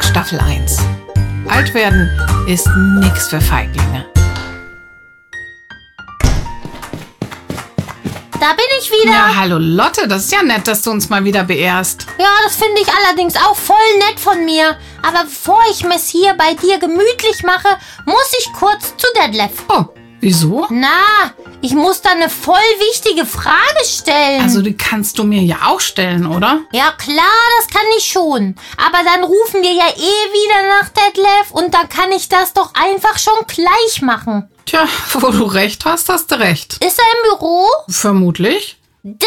Talk Staffel 1. Alt werden ist nix für Feiglinge. Da bin ich wieder. Ja, hallo Lotte, das ist ja nett, dass du uns mal wieder beehrst. Ja, das finde ich allerdings auch voll nett von mir. Aber bevor ich mir's hier bei dir gemütlich mache, muss ich kurz zu Detlef. Oh, wieso? Na, ich muss da eine voll wichtige Frage stellen. Also die kannst du mir ja auch stellen, oder? Ja klar, das kann ich schon. Aber dann rufen wir ja eh wieder nach Detlef und dann kann ich das doch einfach schon gleich machen. Tja, wo du recht hast, hast du recht. Ist er im Büro? Vermutlich. Detlef!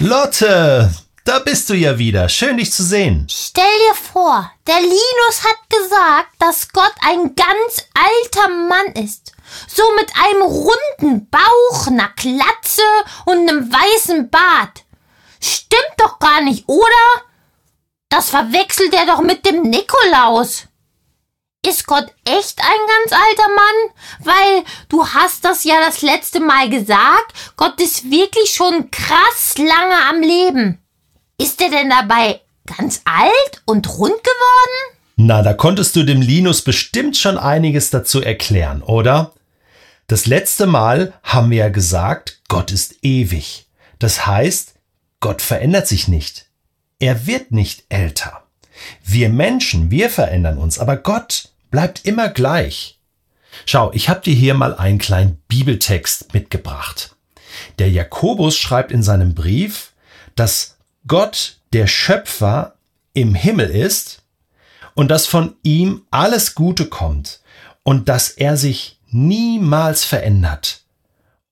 Lotte, da bist du ja wieder. Schön, dich zu sehen. Stell dir vor, der Linus hat gesagt, dass Gott ein ganz alter Mann ist. So mit einem runden Bauch, einer Glatze und einem weißen Bart. Stimmt doch gar nicht, oder? Das verwechselt er doch mit dem Nikolaus. Ist Gott echt ein ganz alter Mann? Weil du hast das ja das letzte Mal gesagt, Gott ist wirklich schon krass lange am Leben. Ist er denn dabei ganz alt und rund geworden? Na, da konntest du dem Linus bestimmt schon einiges dazu erklären, oder? Das letzte Mal haben wir ja gesagt, Gott ist ewig. Das heißt, Gott verändert sich nicht. Er wird nicht älter. Wir Menschen, wir verändern uns, aber Gott bleibt immer gleich. Schau, ich habe dir hier mal einen kleinen Bibeltext mitgebracht. Der Jakobus schreibt in seinem Brief, dass Gott, der Schöpfer, im Himmel ist und dass von ihm alles Gute kommt und dass er sich niemals verändert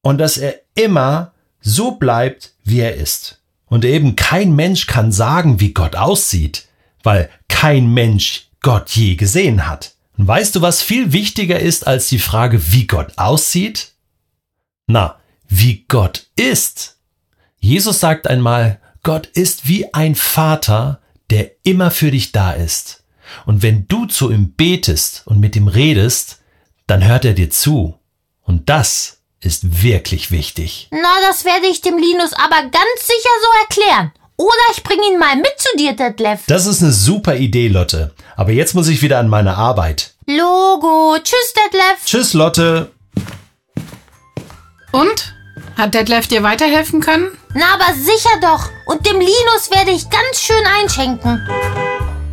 und dass er immer so bleibt, wie er ist. Und eben kein Mensch kann sagen, wie Gott aussieht, weil kein Mensch Gott je gesehen hat. Und weißt du, was viel wichtiger ist als die Frage, wie Gott aussieht? Na, wie Gott ist. Jesus sagt einmal, Gott ist wie ein Vater, der immer für dich da ist. Und wenn du zu ihm betest und mit ihm redest, dann hört er dir zu. Und das ist wirklich wichtig. Na, das werde ich dem Linus aber ganz sicher so erklären. Oder ich bringe ihn mal mit zu dir, Detlef. Das ist eine super Idee, Lotte. Aber jetzt muss ich wieder an meine Arbeit. Logo. Tschüss, Detlef. Tschüss, Lotte. Und? Hat Detlef dir weiterhelfen können? Na, aber sicher doch. Und dem Linus werde ich ganz schön einschenken.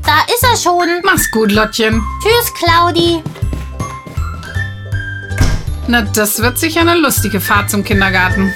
Da ist er schon. Mach's gut, Lottchen. Tschüss, Claudi. Na, das wird sicher eine lustige Fahrt zum Kindergarten.